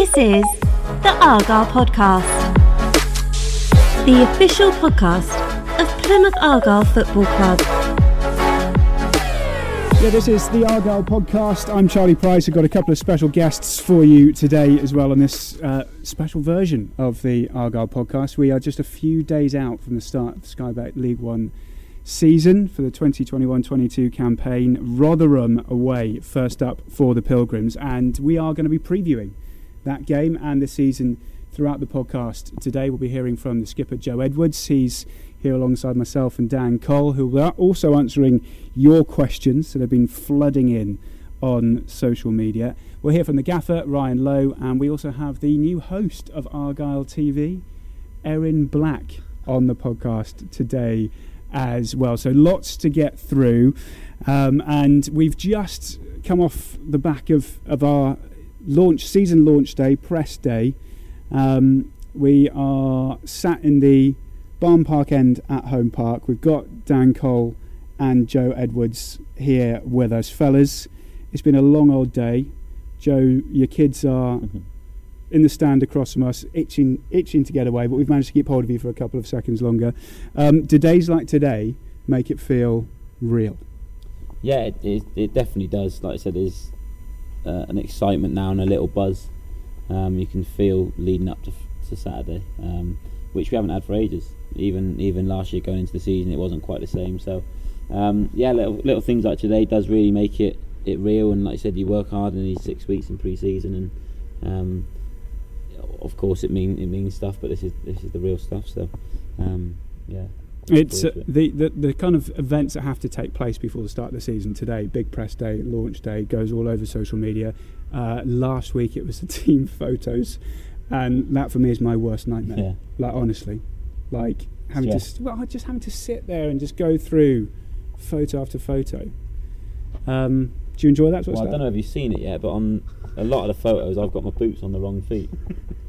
This is the Argyle Podcast, the official podcast of Plymouth Argyle Football Club. Yeah, this is the Argyle Podcast. I'm Charlie Price. I've got a couple of special guests for you today as well on this special version of the Argyle Podcast. We are just a few days out from the start of the Sky Bet League One season for the 2021-22 campaign. Rotherham away first up for the Pilgrims, and we are going to be previewing that game and the season throughout the podcast. Today we'll be hearing from the skipper Joe Edwards. He's here alongside myself and Dan Cole, who are also answering your questions that have been flooding in on social media. We'll hear from the gaffer Ryan Lowe, and we also have the new host of Argyle TV, Erin Black, on the podcast today as well. So lots to get through, and we've just come off the back of our launch day, press day. We are sat in the Barn Park end at Home Park. We've got Dan Cole and Joe Edwards here with us. Fellas, it's been a long old day. Joe, your kids are in the stand across from us, itching to get away, but we've managed to keep hold of you for a couple of seconds longer. Do days like today make it feel real? Yeah, it definitely does. Like I said, there's an excitement now and a little buzz you can feel leading up to Saturday, which we haven't had for ages. Even last year going into the season, it wasn't quite the same. So little things like today does really make it real. And like I said, you work hard in these 6 weeks in pre-season, and of course it means stuff, but this is the real stuff. So it's the kind of events that have to take place before the start of the season. Today, big press day, launch day, goes all over social media. Last week it was the team photos, and that for me is my worst nightmare. Yeah. Like, honestly, like having to sit there and just go through photo after photo. Do you enjoy that? I don't know if you've seen it yet, but on a lot of the photos, I've got my boots on the wrong feet.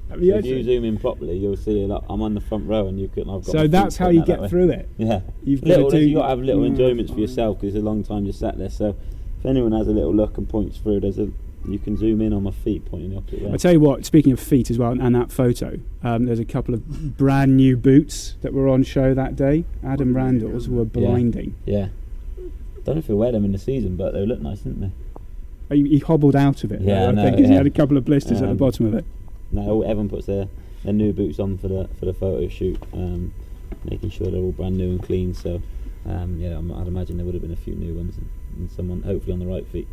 So if you zoom in properly, you'll see that I'm on the front row, and I've got. So that's how you get through it. Yeah, you've got to have little enjoyments for yourself, because it's a long time just sat there. So if anyone has a little look and points through, you can zoom in on my feet pointing the opposite way. I tell you what, speaking of feet as well, and that photo, there's a couple of brand new boots that were on show that day. Adam Randall's were blinding. Yeah. Don't know if he'll wear them in the season, but they look nice, didn't they? He hobbled out of it. Yeah, I think he had a couple of blisters at the bottom of it. No, everyone puts their new boots on for the photo shoot, making sure they're all brand new and clean. So, I'd imagine there would have been a few new ones, and someone hopefully on the right feet.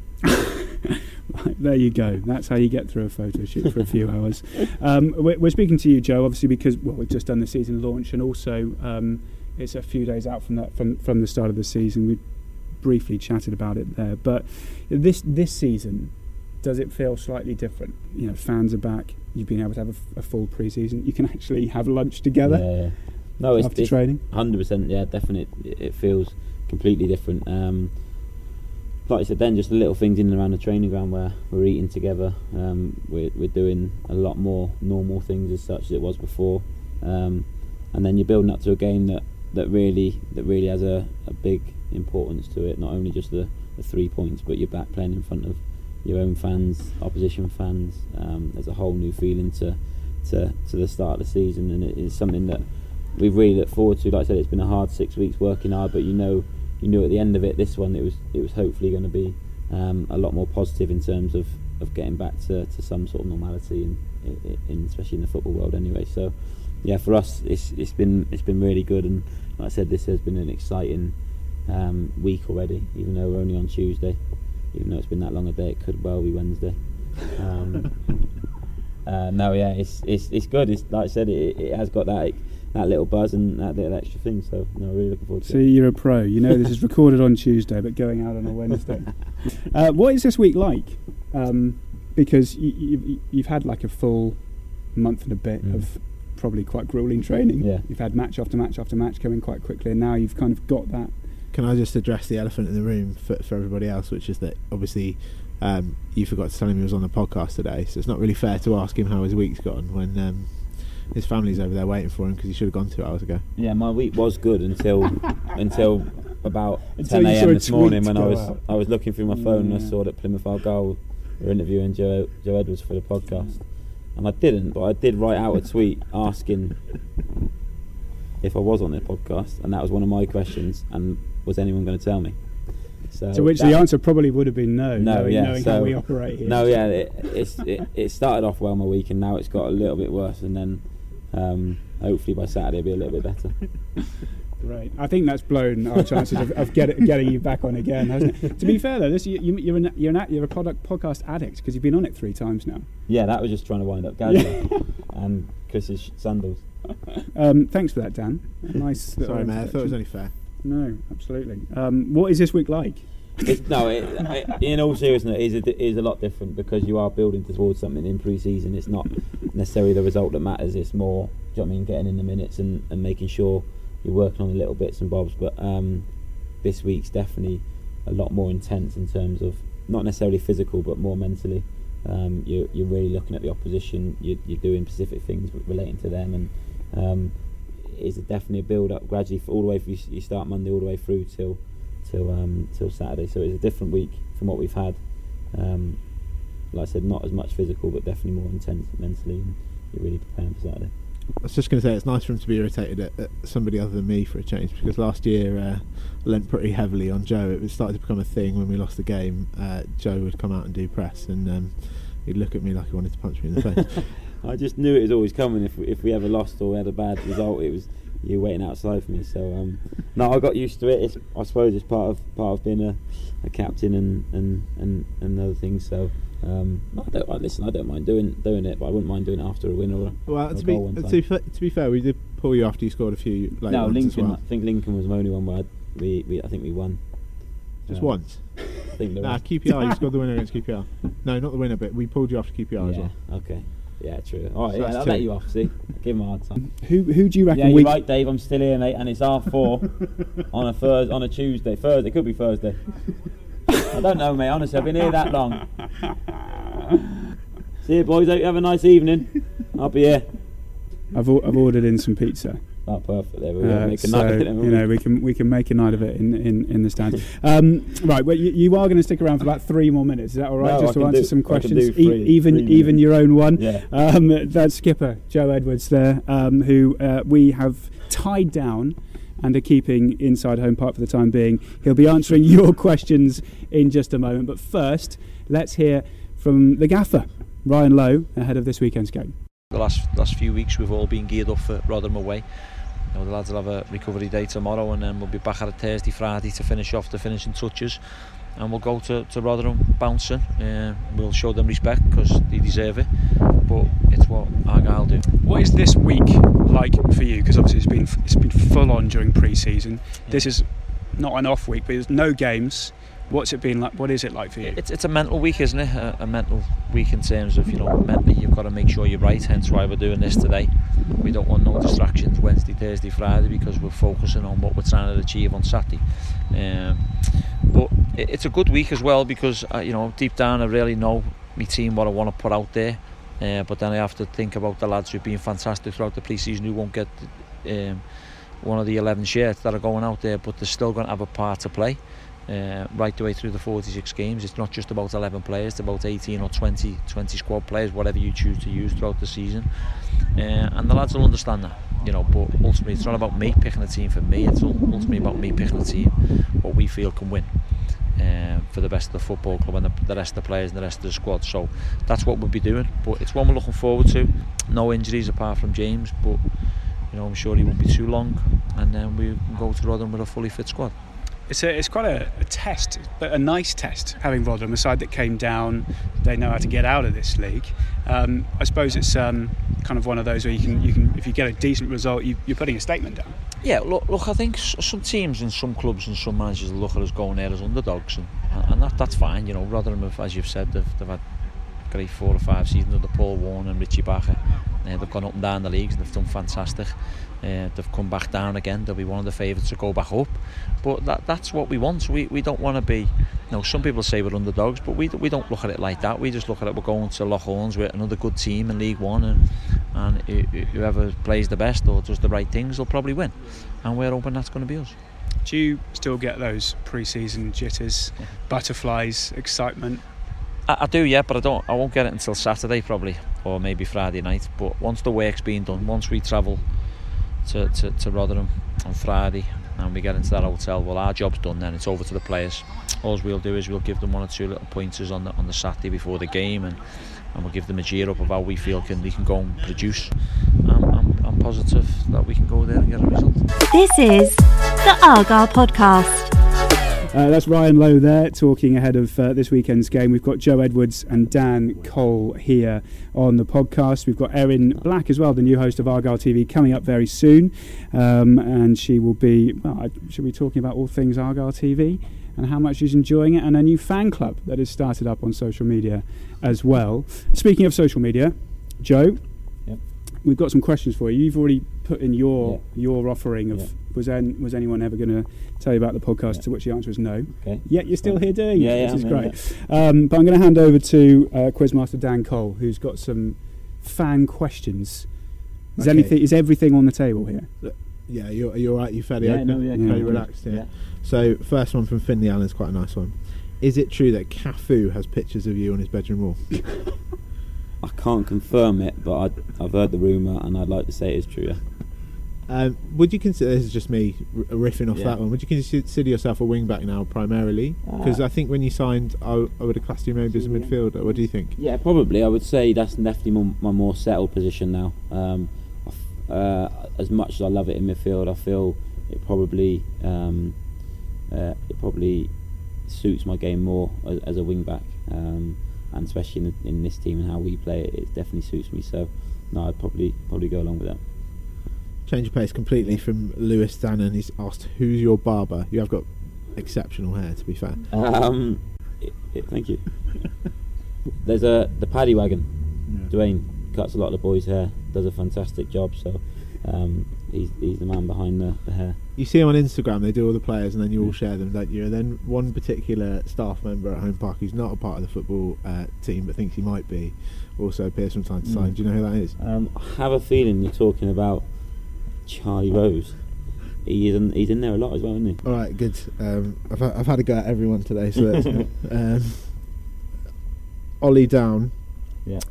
Right, there you go. That's how you get through a photo shoot for a few hours. We're speaking to you, Joe, obviously, because we've just done the season launch, and also it's a few days out from the start of the season. We briefly chatted about it there, but this season, does it feel slightly different? You know, fans are back. You've been able to have a full pre-season. You can actually have lunch together. Yeah. No, it's training. 100%. Yeah, definitely. It feels completely different. Like I said, then just the little things in and around the training ground where we're eating together. We're doing a lot more normal things as such as it was before, and then you're building up to a game that really has a big importance to it. Not only just the 3 points, but you're back playing in front of your own fans, opposition fans. There's a whole new feeling to the start of the season, and it is something that we've really looked forward to. Like I said, it's been a hard 6 weeks working hard, but you knew at the end of it, this one, it was hopefully going to be a lot more positive in terms of getting back to some sort of normality, in especially in the football world anyway. So yeah, for us, it's been really good, and like I said, this has been an exciting week already, even though we're only on Tuesday. Even though it's been that long a day, it could well be Wednesday. It's good. It's like I said, it has got that little buzz and that little extra thing. So no, really looking forward to it. So you're a pro. You know this is recorded on Tuesday, but going out on a Wednesday. What is this week like? Because you've had like a full month and a bit of probably quite grueling training. Yeah. You've had match after match after match coming quite quickly, and now you've kind of got that. Can I just address the elephant in the room for everybody else, which is that obviously you forgot to tell him he was on the podcast today, so it's not really fair to ask him how his week's gone when his family's over there waiting for him, because he should have gone 2 hours ago. Yeah, my week was good until about 10 a.m. this morning when I was looking through my phone and I saw that Plymouth Argyle were interviewing Joe Edwards for the podcast. and I didn't, but I did write out a tweet asking if I was on their podcast, and that was one of my questions, and was anyone going to tell me? So to which the answer probably would have been no, knowing how we operate here. It started off well my week, and now it's got a little bit worse, and then hopefully by Saturday it'll be a little bit better. Right, I think that's blown our chances of getting you back on again, hasn't it? To be fair though, you're a podcast addict because you've been on it 3 times now. Yeah, that was just trying to wind up Gary and Chris's sandals. Thanks for that, Dan. Nice. Sorry, man. I thought it was only fair. No, absolutely. What is this week like? In all seriousness, it is a lot different because you are building towards something in pre-season. It's not necessarily the result that matters. It's more, do you know what I mean, getting in the minutes and making sure you're working on the little bits and bobs. But this week's definitely a lot more intense in terms of not necessarily physical, but more mentally. You're really looking at the opposition. You're doing specific things relating to them, and it's definitely a build-up gradually all the way through. You start Monday all the way through till Saturday. So it's a different week from what we've had. Like I said, not as much physical, but definitely more intense mentally. And you're really preparing for Saturday. I was just going to say, it's nice for him to be irritated at somebody other than me for a change, because last year lent pretty heavily on Joe. It started to become a thing when we lost the game. Joe would come out and do press, and he'd look at me like he wanted to punch me in the face. I just knew it was always coming. If we ever lost or had a bad result, it was you waiting outside for me. So no, I got used to it. It's, I suppose it's part of being a captain and other things. So. I don't mind doing it, but I wouldn't mind doing it after a win or to be fair, we did pull you after you scored a few late ones Lincoln, as well. I think Lincoln was the only one where I think we won. Just once? I think there was. QPR, you scored the winner against QPR. No, not the winner, but we pulled you after QPR as well. Okay. Yeah, true. All right, so I'll let you off, see? Give him a hard time. Who do you reckon? Yeah, you're right, Dave. I'm still here, mate, and it's 4:30 on a Tuesday. Thursday, it could be Thursday. I don't know, mate, honestly, I've been here that long. See you, boys, hope you have a nice evening. I'll be here. I've ordered in some pizza. Oh, perfect, there we go. Make a night of it. We can make a night of it in the stands. Right, well, you are going to stick around for about 3 more minutes, is that all right? No, just to answer some questions, 3 your own one. Yeah. That's skipper Joe Edwards there, who we have tied down and are keeping inside Home Park for the time being. He'll be answering your questions in just a moment. But first, let's hear from the gaffer, Ryan Lowe, ahead of this weekend's game. The last few weeks we've all been geared up for Rotherham away. You know, the lads will have a recovery day tomorrow, and then we'll be back at a Thursday, Friday to finish off the finishing touches. And we'll go to Rotherham bouncing. We'll show them respect because they deserve it, but it's what Argyle do. What is this week like for you? Because obviously it's been full on during pre-season. Yeah. This is not an off week, but there's no games. What's it been like? What is it like for you? It's a mental week, isn't it? A mental week in terms of, you know, mentally you've got to make sure you're right. Hence why we're doing this today. We don't want no distractions Wednesday, Thursday, Friday, because we're focusing on what we're trying to achieve on Saturday. But it's a good week as well because you know, deep down I really know my team, what I want to put out there. But then I have to think about the lads who've been fantastic throughout the pre-season who won't get one of the 11 shirts that are going out there, but they're still going to have a part to play. Right the way through the 46 games, it's not just about 11 players, it's about 18 or 20 squad players, whatever you choose to use throughout the season, and the lads will understand that, you know. But ultimately it's not about me picking a team for me, it's ultimately about me picking a team what we feel can win for the rest of the football club and the rest of the players and the rest of the squad. So that's what we'll be doing, but it's one we're looking forward to. No injuries apart from James, but you know, I'm sure he won't be too long, and then we go to Rotherham with a fully fit squad. It's quite a test, but a nice test, having Rotherham, a side that came down. They know how to get out of this league. I suppose it's kind of one of those where you can if you get a decent result, you're putting a statement down. Yeah, look, I think some teams and some clubs and some managers look at us going there as underdogs, and that's fine. You know, Rotherham have, as you've said, they've had great 4 or 5 seasons under Paul Warren and Richie Bacher. They've gone up and down the leagues and they've done fantastic. They've come back down again. They'll be one of the favourites to go back up, but that's what we want. We don't want to be, you know, some people say we're underdogs, but we don't look at it like that. We just look at it, we're going to Lough Orns with another good team in League One, and whoever plays the best or does the right things will probably win, and we're hoping that's going to be us. Do you still get those pre-season jitters, butterflies, excitement? I do, yeah, but I won't get it until Saturday probably, or maybe Friday night. But once the work's been done, once we travel to Rotherham on Friday and we get into that hotel, well, our job's done then. It's over to the players. All we'll do is we'll give them one or two little pointers on the Saturday before the game, and we'll give them a gear up of how we feel they can go and produce. I'm positive that we can go there and get a result. This is the Argyle Podcast. That's Ryan Lowe there, talking ahead of this weekend's game. We've got Joe Edwards and Dan Cole here on the podcast. We've got Erin Black as well, the new host of Argyle TV, coming up very soon. And she will be, she'll be talking about all things Argyle TV and how much she's enjoying it, and a new fan club that has started up on social media as well. Speaking of social media, Joe, yep, we've got some questions for you. You've already put in your offering of... Yep. Was anyone ever going to tell you about the podcast? Yeah. To which the answer was no. Okay. Yet you're still here doing it, which is great. Yeah. But I'm going to hand over to Quizmaster Dan Cole, who's got some fan questions. Is everything on the table here? Yeah, you're right. You're fairly open, fairly relaxed here. Yeah. So first one from Finley Allen is quite a nice one. Is it true that Cafu has pictures of you on his bedroom wall? I can't confirm it, but I've heard the rumour, and I'd like to say it is true. Yeah. Would you consider, this is just me riffing off that one, would you consider yourself a wing back now primarily? Because I think when you signed, I would have classed you maybe as a midfielder. What do you think? Yeah, probably. I would say that's definitely my more settled position now. As much as I love it in midfield, I feel it probably suits my game more as a wing back, and especially in this team and how we play it definitely suits me. So no, I'd probably go along with that. Change of pace completely from Lewis Dannon. He's asked, who's your barber? You have got exceptional hair, to be fair. Thank you. There's the Paddy Wagon. Yeah. Dwayne cuts a lot of the boys' hair, does a fantastic job, so he's the man behind the hair. You see him on Instagram, they do all the players and then you all share them, don't you? And then one particular staff member at Home Park who's not a part of the football team but thinks he might be, also appears from time to time. Do you know who that is? I have a feeling you're talking about Charlie Rose. He's in there a lot as well, isn't he? All right, good. I've had a go at everyone today, so that's good. Ollie Down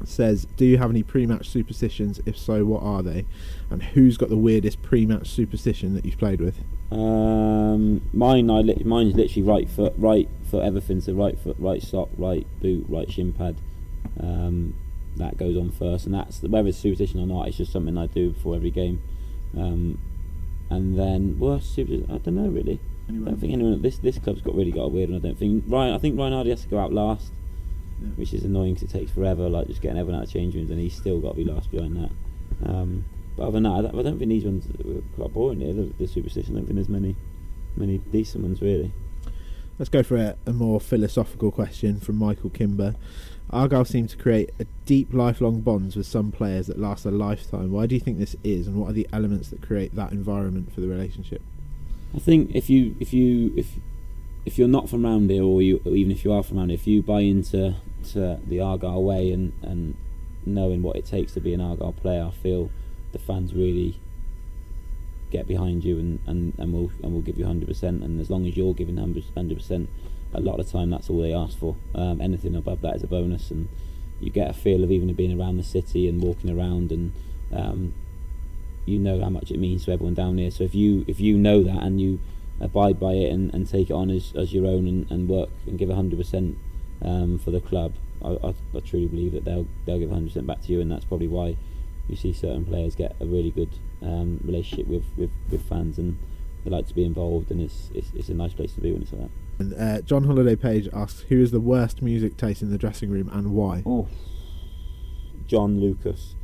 says, do you have any pre-match superstitions? If so, what are they? And who's got the weirdest pre-match superstition that you've played with? Mine's literally right foot everything. So right foot, right sock, right boot, right shin pad. That goes on first, and that's whether it's superstition or not, it's just something I do before every game. And then worst I don't know really. Anyone? I don't think anyone at this club's got a weird one. I think Ryan Hardy has to go out last, which is annoying because it takes forever, like just getting everyone out of change rooms, and he's still got to be last behind that. But other than that, I don't think these ones are quite boring here. The superstition. I don't think there's many decent ones really. Let's go for a more philosophical question from Michael Kimber. Argyle seem to create a deep lifelong bonds with some players that last a lifetime. Why do you think this is, and what are the elements that create that environment for the relationship? I think if you're not from around here, or even if you are from around here, if you buy into the Argyle way and knowing what it takes to be an Argyle player, I feel the fans really get behind you and will give you 100%, and as long as you're giving 100%, a lot of the time that's all they ask for. Anything above that is a bonus, and you get a feel of even being around the city and walking around, and you know how much it means to everyone down here. So if you know that and you abide by it and take it on as your own and work and give 100% for the club, I truly believe that they'll give 100% back to you, and that's probably why you see certain players get a really good relationship with fans, and they like to be involved, and it's a nice place to be when it's like that. And John Holiday Page asks, who is the worst music taste in the dressing room and why? Oh, John Lucas.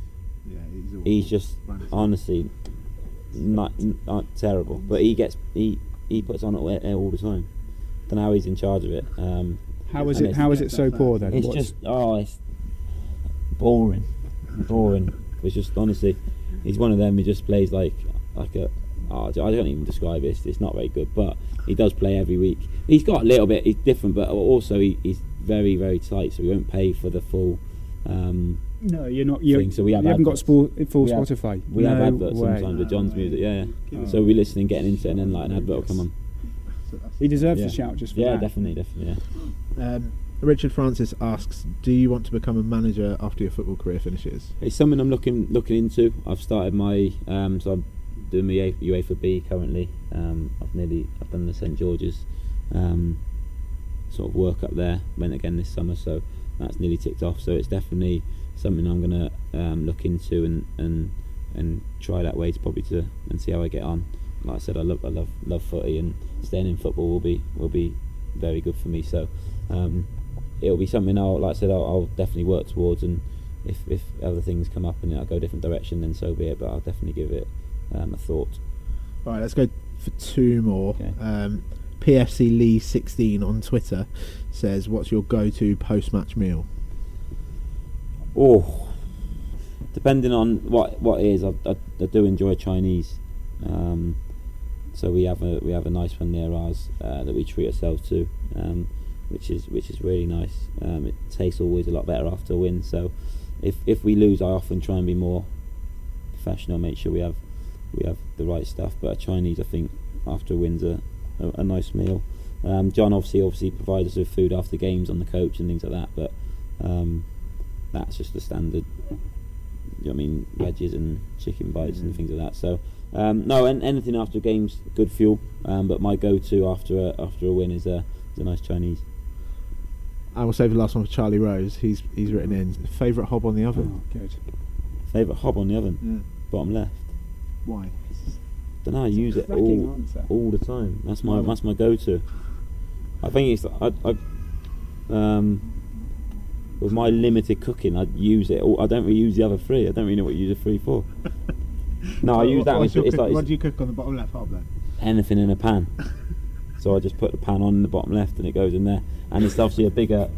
Yeah, he's just honestly not terrible, but he puts on it all the time. Don't know how he's in charge of it. How is it so poor then? It's it's boring. It's just honestly, he's one of them who just plays like a. I don't even describe it. It's not very good, but he does play every week. He's got a little bit. He's different, but also he's very, very tight. So we won't pay for the full. No, you're not. Thing. So we have. You haven't got full Spotify. We have adverts sometimes with John's music. Yeah. So we listen and getting into it, and then like an advert will come on. He deserves a shout just for that. Yeah, definitely. Richard Francis asks, do you want to become a manager after your football career finishes? It's something I'm looking into. I've started my so I'm doing my UEFA B currently. I've done the St George's sort of work up there. Went again this summer, so that's nearly ticked off. So it's definitely something I'm going to look into and try that way and see how I get on. Like I said, I love footy, and staying in football will be very good for me. So it'll be something I'll definitely work towards, and if other things come up and I go a different direction, then so be it, but I'll definitely give it a thought. Alright, let's go for two more. Okay. PFC Lee 16 on Twitter says, what's your go-to post-match meal? Oh, depending on what it is, I do enjoy Chinese, so we have a nice one near ours that we treat ourselves to, which is really nice. It tastes always a lot better after a win. So if we lose, I often try and be more professional, make sure we have the right stuff. But a Chinese, I think, after a win's a nice meal. John obviously provides us with food after games on the coach and things like that, but that's just the standard. You know what I mean, wedges and chicken bites and things like that. So anything after a game's good fuel. But my go-to after a win is a nice Chinese. I will save the last one for Charlie Rose. He's written in, favourite hob on the oven. Oh, good. Favourite hob on the oven. Yeah. Bottom left. Why? Don't know. I use it all the time. That's my go-to. I think it's with my limited cooking, I'd use it all. I don't really use the other three. I don't really know what you use the three for. No, I use that one. What do you cook on the bottom left hob then? Anything in a pan. So I just put the pan on the bottom left and it goes in there. And it's obviously a bigger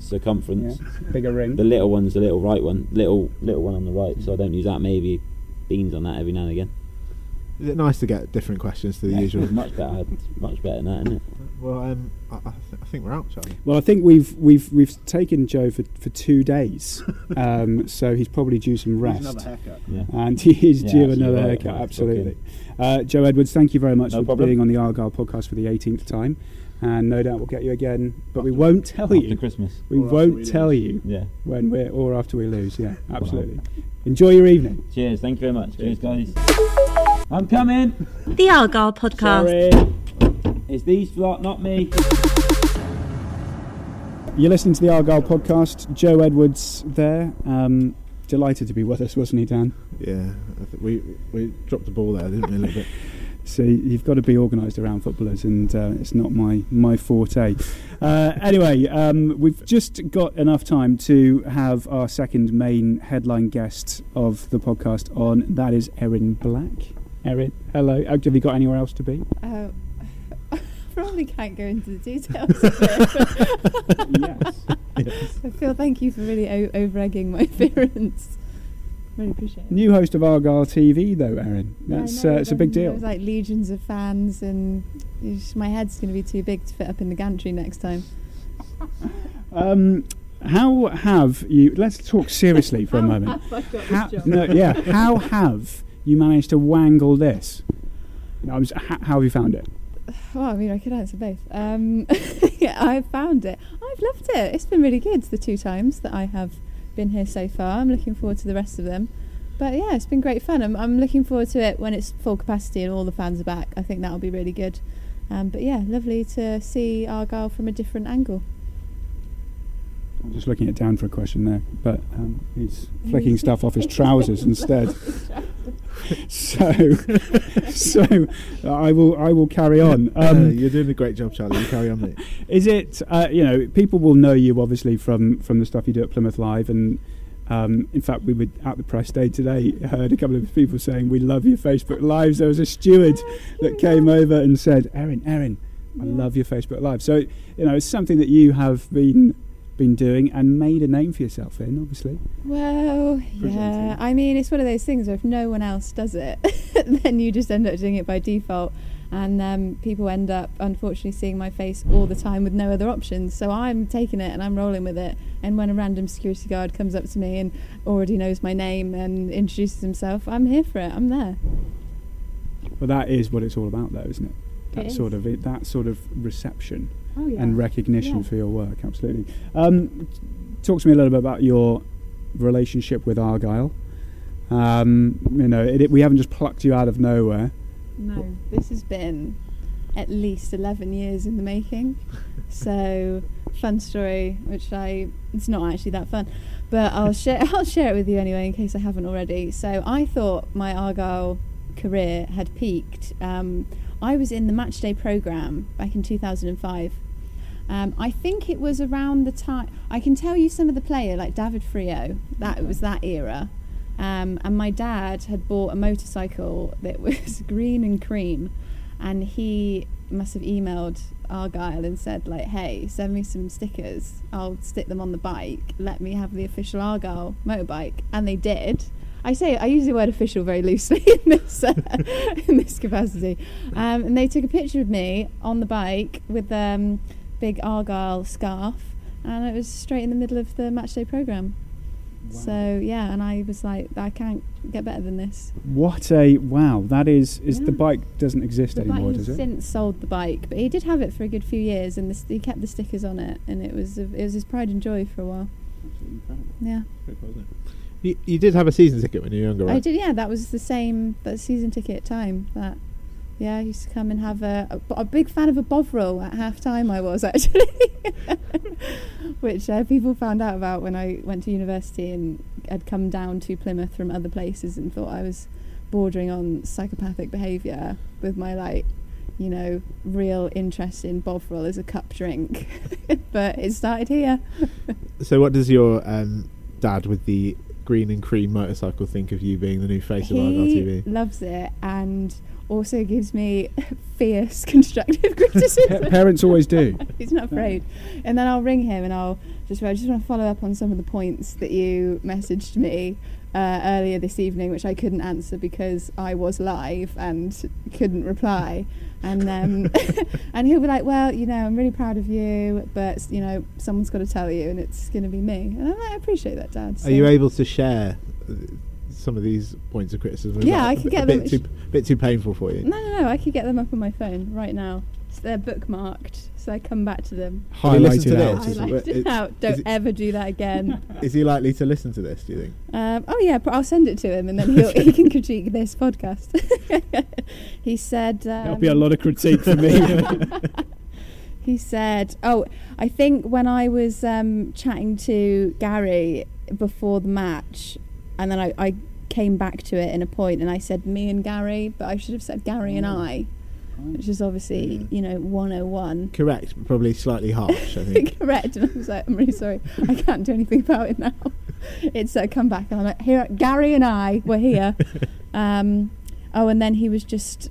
circumference. Yeah. Bigger ring. The little one's the little right one. Little one on the right. So I don't use that. Maybe beans on that every now and again. Is it nice to get different questions to the usual? Much better than that, isn't it? Well, I think we're out, Charlie. Well, I think we've taken Joe for 2 days, so he's probably due some rest. He's another haircut. Yeah. And he is due another haircut, absolutely. Joe Edwards, thank you very much for being on the Argyle podcast for the 18th time, and no doubt we'll get you again, but we won't tell you. After Christmas. We won't tell you when we're or after we lose. Yeah, absolutely. Wow. Enjoy your evening. Cheers. Thank you very much. Cheers guys. I'm coming. The Argyle Podcast. Sorry. It's these lot, not me. You're listening to the Argyle Podcast. Joe Edwards there. Delighted to be with us, wasn't he, Dan? Yeah. I think we dropped the ball there, didn't we, a little bit? So you've got to be organised around footballers, and it's not my forte. Anyway, we've just got enough time to have our second main headline guest of the podcast on. That is Erin Black. Erin, hello. Have you got anywhere else to be? I probably can't go into the details of it. Yes. I feel thank you for really over-egging my appearance. Really appreciate it. New host of Argyle TV, though, Erin. It's a big deal. There's like legions of fans, and my head's going to be too big to fit up in the gantry next time. How have you? Let's talk seriously for a moment. How have you managed to wangle this? How have you found it? Well, I mean, I could answer both. I found it. I've loved it. It's been really good. The 2 times that I have been here so far. I'm looking forward to the rest of them, but yeah, it's been great fun. I'm looking forward to it when it's full capacity and all the fans are back. I think that'll be really good, but yeah, lovely to see Argyle from a different angle. I'm just looking at Dan for a question there, but he's flicking stuff off his trousers instead. So I will carry on. You're doing a great job, Charlie. You carry on, mate. Is it people will know you obviously from the stuff you do at Plymouth Live, and in fact we were at the press day today. Heard a couple of people saying we love your Facebook Lives. There was a steward that came over and said, Erin, I love your Facebook Live. So it's something that you have been doing and made a name for yourself in, obviously. Well, yeah, I mean, it's one of those things where if no one else does it then you just end up doing it by default, and people end up unfortunately seeing my face all the time with no other options. So I'm taking it and I'm rolling with it, and when a random security guard comes up to me and already knows my name and introduces himself, I'm here for it. I'm there. Well, that is what it's all about, though, isn't it? That sort of reception. and recognition for your work. Absolutely. Talk to me a little bit about your relationship with Argyle. You know, we haven't just plucked you out of nowhere. No, this has been at least 11 years in the making. So, fun story, which it's not actually that fun, but I'll share it with you anyway in case I haven't already. So I thought my Argyle career had peaked. I was in the Matchday programme back in 2005. I think it was around the time, I can tell you some of the player, like David Frio, it was that era. And my dad had bought a motorcycle that was green and cream, and he must have emailed Argyle and said, like, hey, send me some stickers, I'll stick them on the bike, let me have the official Argyle motorbike. And they did. I use the word official very loosely in this capacity. And they took a picture of me on the bike with a big Argyle scarf, and it was straight in the middle of the Matchday programme. Wow. So yeah, and I was like, I can't get better than this. What a wow! That is the bike doesn't exist anymore, does it? He's since sold the bike, but he did have it for a good few years, and he kept the stickers on it, and it was his pride and joy for a while. Absolutely incredible. Yeah. Good, wasn't it? You did have a season ticket when you were younger, right? I did. Yeah, that was the same. That season ticket time. That. Yeah, I used to come and have a big fan of a Bovril at half time, I was actually, which people found out about when I went to university and had come down to Plymouth from other places and thought I was bordering on psychopathic behaviour with my, like, you know, real interest in Bovril as a cup drink. But it started here. So what does your dad with the green and cream motorcycle think of you being the new face of Argyle TV? He loves it, and also gives me fierce constructive criticism. Parents always do. He's not afraid. And then I'll ring him and I'll just I just want to follow up on some of the points that you messaged me earlier this evening, which I couldn't answer because I was live and couldn't reply. And and he'll be like, well, you know, I'm really proud of you, but, you know, someone's got to tell you, and it's going to be me. And I'm like, I appreciate that, Dad. So. Are you able to share some of these points of criticism? Yeah, I could get them. A bit too painful for you. No, I could get them up on my phone right now. So they're bookmarked, so I come back to them. Highlight it out. Don't ever do that again. Is he likely to listen to this, do you think? I'll send it to him, and then he can critique this podcast. He said... There'll be a lot of critique for me. He said, I think when I was chatting to Gary before the match, and then I came back to it in a point, and I said me and Gary, but I should have said Gary and I, which is obviously, you know, 101. Correct, but probably slightly harsh, I think. Correct, and I was like, I'm really sorry, I can't do anything about it now. It's a comeback, and I'm like, here, Gary and I, we're here. And then he was just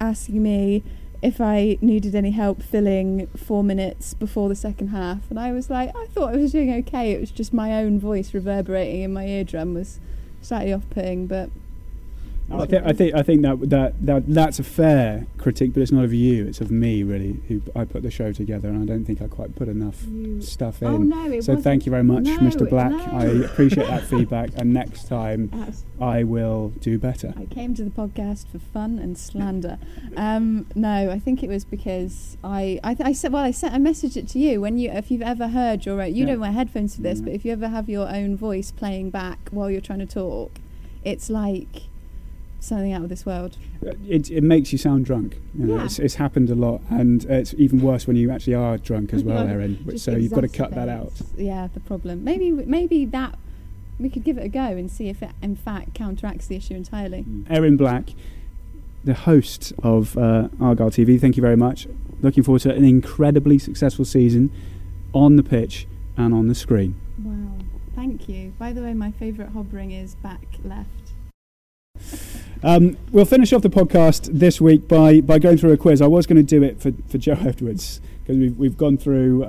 asking me if I needed any help filling 4 minutes before the second half, and I was like, I thought I was doing okay, it was just my own voice reverberating in my eardrum was slightly off-putting, but... I think that's a fair critique, but it's not of you, it's of me, really, who I put the show together, and I don't think I quite put enough stuff in. So thank you very much, Mr. Black. I appreciate that feedback, and next time I will do better. I came to the podcast for fun and slander. No, I think it was because I messaged it to you if you've ever heard your own, don't wear headphones for this, but if you ever have your own voice playing back while you're trying to talk, it's like something out of this world. It makes you sound drunk. It's happened a lot, and it's even worse when you actually are drunk as well, Erin. So you've got to cut that out. Yeah, the problem. Maybe that we could give it a go and see if it, in fact, counteracts the issue entirely. Erin Black, the host of Argyle TV. Thank you very much. Looking forward to an incredibly successful season on the pitch and on the screen. Wow. Thank you. By the way, my favourite hob ring is back left. We'll finish off the podcast this week by going through a quiz. I was going to do it for Joe Edwards, because we've gone through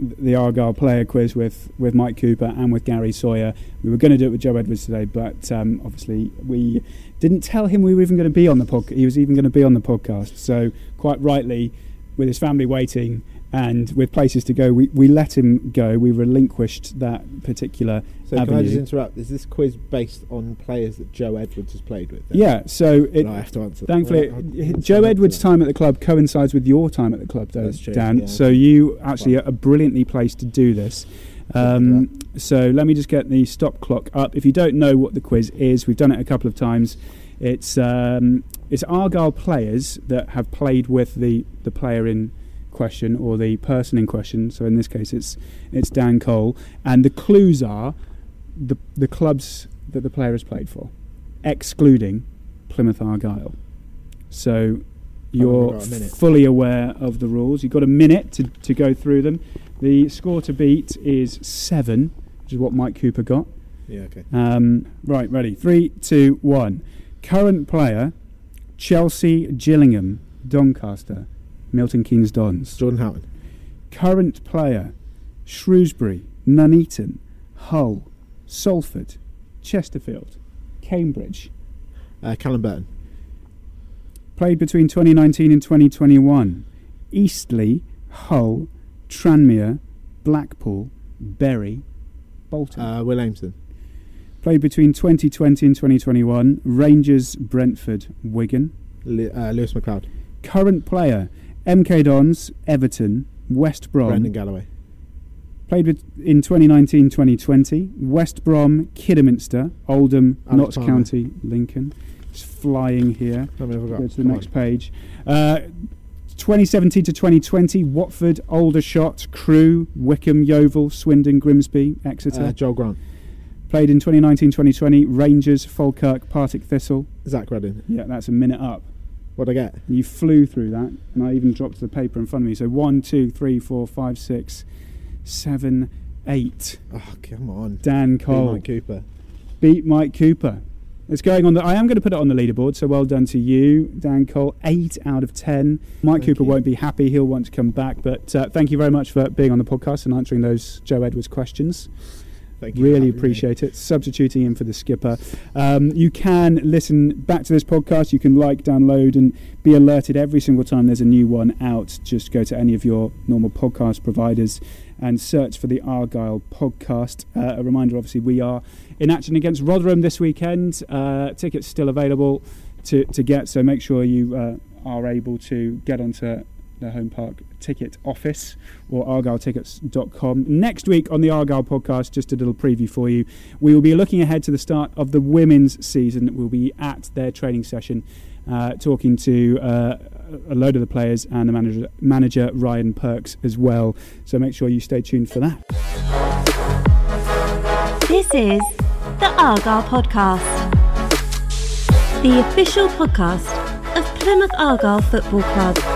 the Argyle player quiz with Mike Cooper and with Gary Sawyer. We were going to do it with Joe Edwards today, but obviously we didn't tell him we were even going to be on the podcast. He was even going to be on the podcast, so quite rightly, with his family waiting And with places to go, we let him go. We relinquished that particular avenue. Can I just interrupt? Is this quiz based on players that Joe Edwards has played with? Then? Yeah. So I have to answer. Thankfully, Joe Edwards' time at the club coincides with your time at the club, though, Dan. Yeah. So you actually are brilliantly placed to do this. So let me just get the stop clock up. If you don't know what the quiz is, we've done it a couple of times. It's Argyle players that have played with the player in question or the person in question. So in this case it's Dan Cole, and the clues are the clubs that the player has played for, excluding Plymouth Argyle. So you're fully aware of the rules. You've got a minute to go through them. The score to beat is 7, which is what Mike Cooper got. Yeah, okay. Right, ready. 3, 2, 1. Current player: Chelsea, Gillingham, Doncaster, Milton Keynes Dons. Jordan Howard. Current player: Shrewsbury, Nuneaton, Hull, Salford, Chesterfield, Cambridge. Callum Burton. Played between 2019 and 2021. Eastleigh, Hull, Tranmere, Blackpool, Bury, Bolton. Will Ameson. Played between 2020 and 2021. Rangers, Brentford, Wigan. Lewis McLeod. Current player: MK Dons, Everton, West Brom. Brendan Galloway. Played in 2019-2020. West Brom, Kidderminster, Oldham, Notts County, Lincoln. It's flying here. Go to the next page. 2017 to 2020. Watford, Aldershot, Crewe, Wickham, Yeovil, Swindon, Grimsby, Exeter. Joel Grant. Played in 2019-2020. Rangers, Falkirk, Partick Thistle. Zach Redding. Yeah, that's a minute up. What'd I get? You flew through that, and I even dropped the paper in front of me. So 1, 2, 3, 4, 5, 6, 7, 8. Oh, come on. Dan Cole. Beat Mike Cooper. It's going on. I am going to put it on the leaderboard, so well done to you, Dan Cole. 8 out of 10. Mike Cooper won't be happy. He'll want to come back. But thank you very much for being on the podcast and answering those Joe Edwards questions. Thank you. Really appreciate it. Substituting in for the skipper. You can listen back to this podcast. You can download and be alerted every single time there's a new one out. Just go to any of your normal podcast providers and search for the Argyle podcast. A reminder, obviously, we are in action against Rotherham this weekend. Tickets still available to get, so make sure you are able to get onto the Home Park ticket office or argyletickets.com. Next week on the Argyle podcast, just a little preview for you, we will be looking ahead to the start of the women's season. We'll be at their training session talking to a load of the players and the manager Ryan Perks as well, so make sure you stay tuned for that. This is the Argyle podcast, the official podcast of Plymouth Argyle Football Club.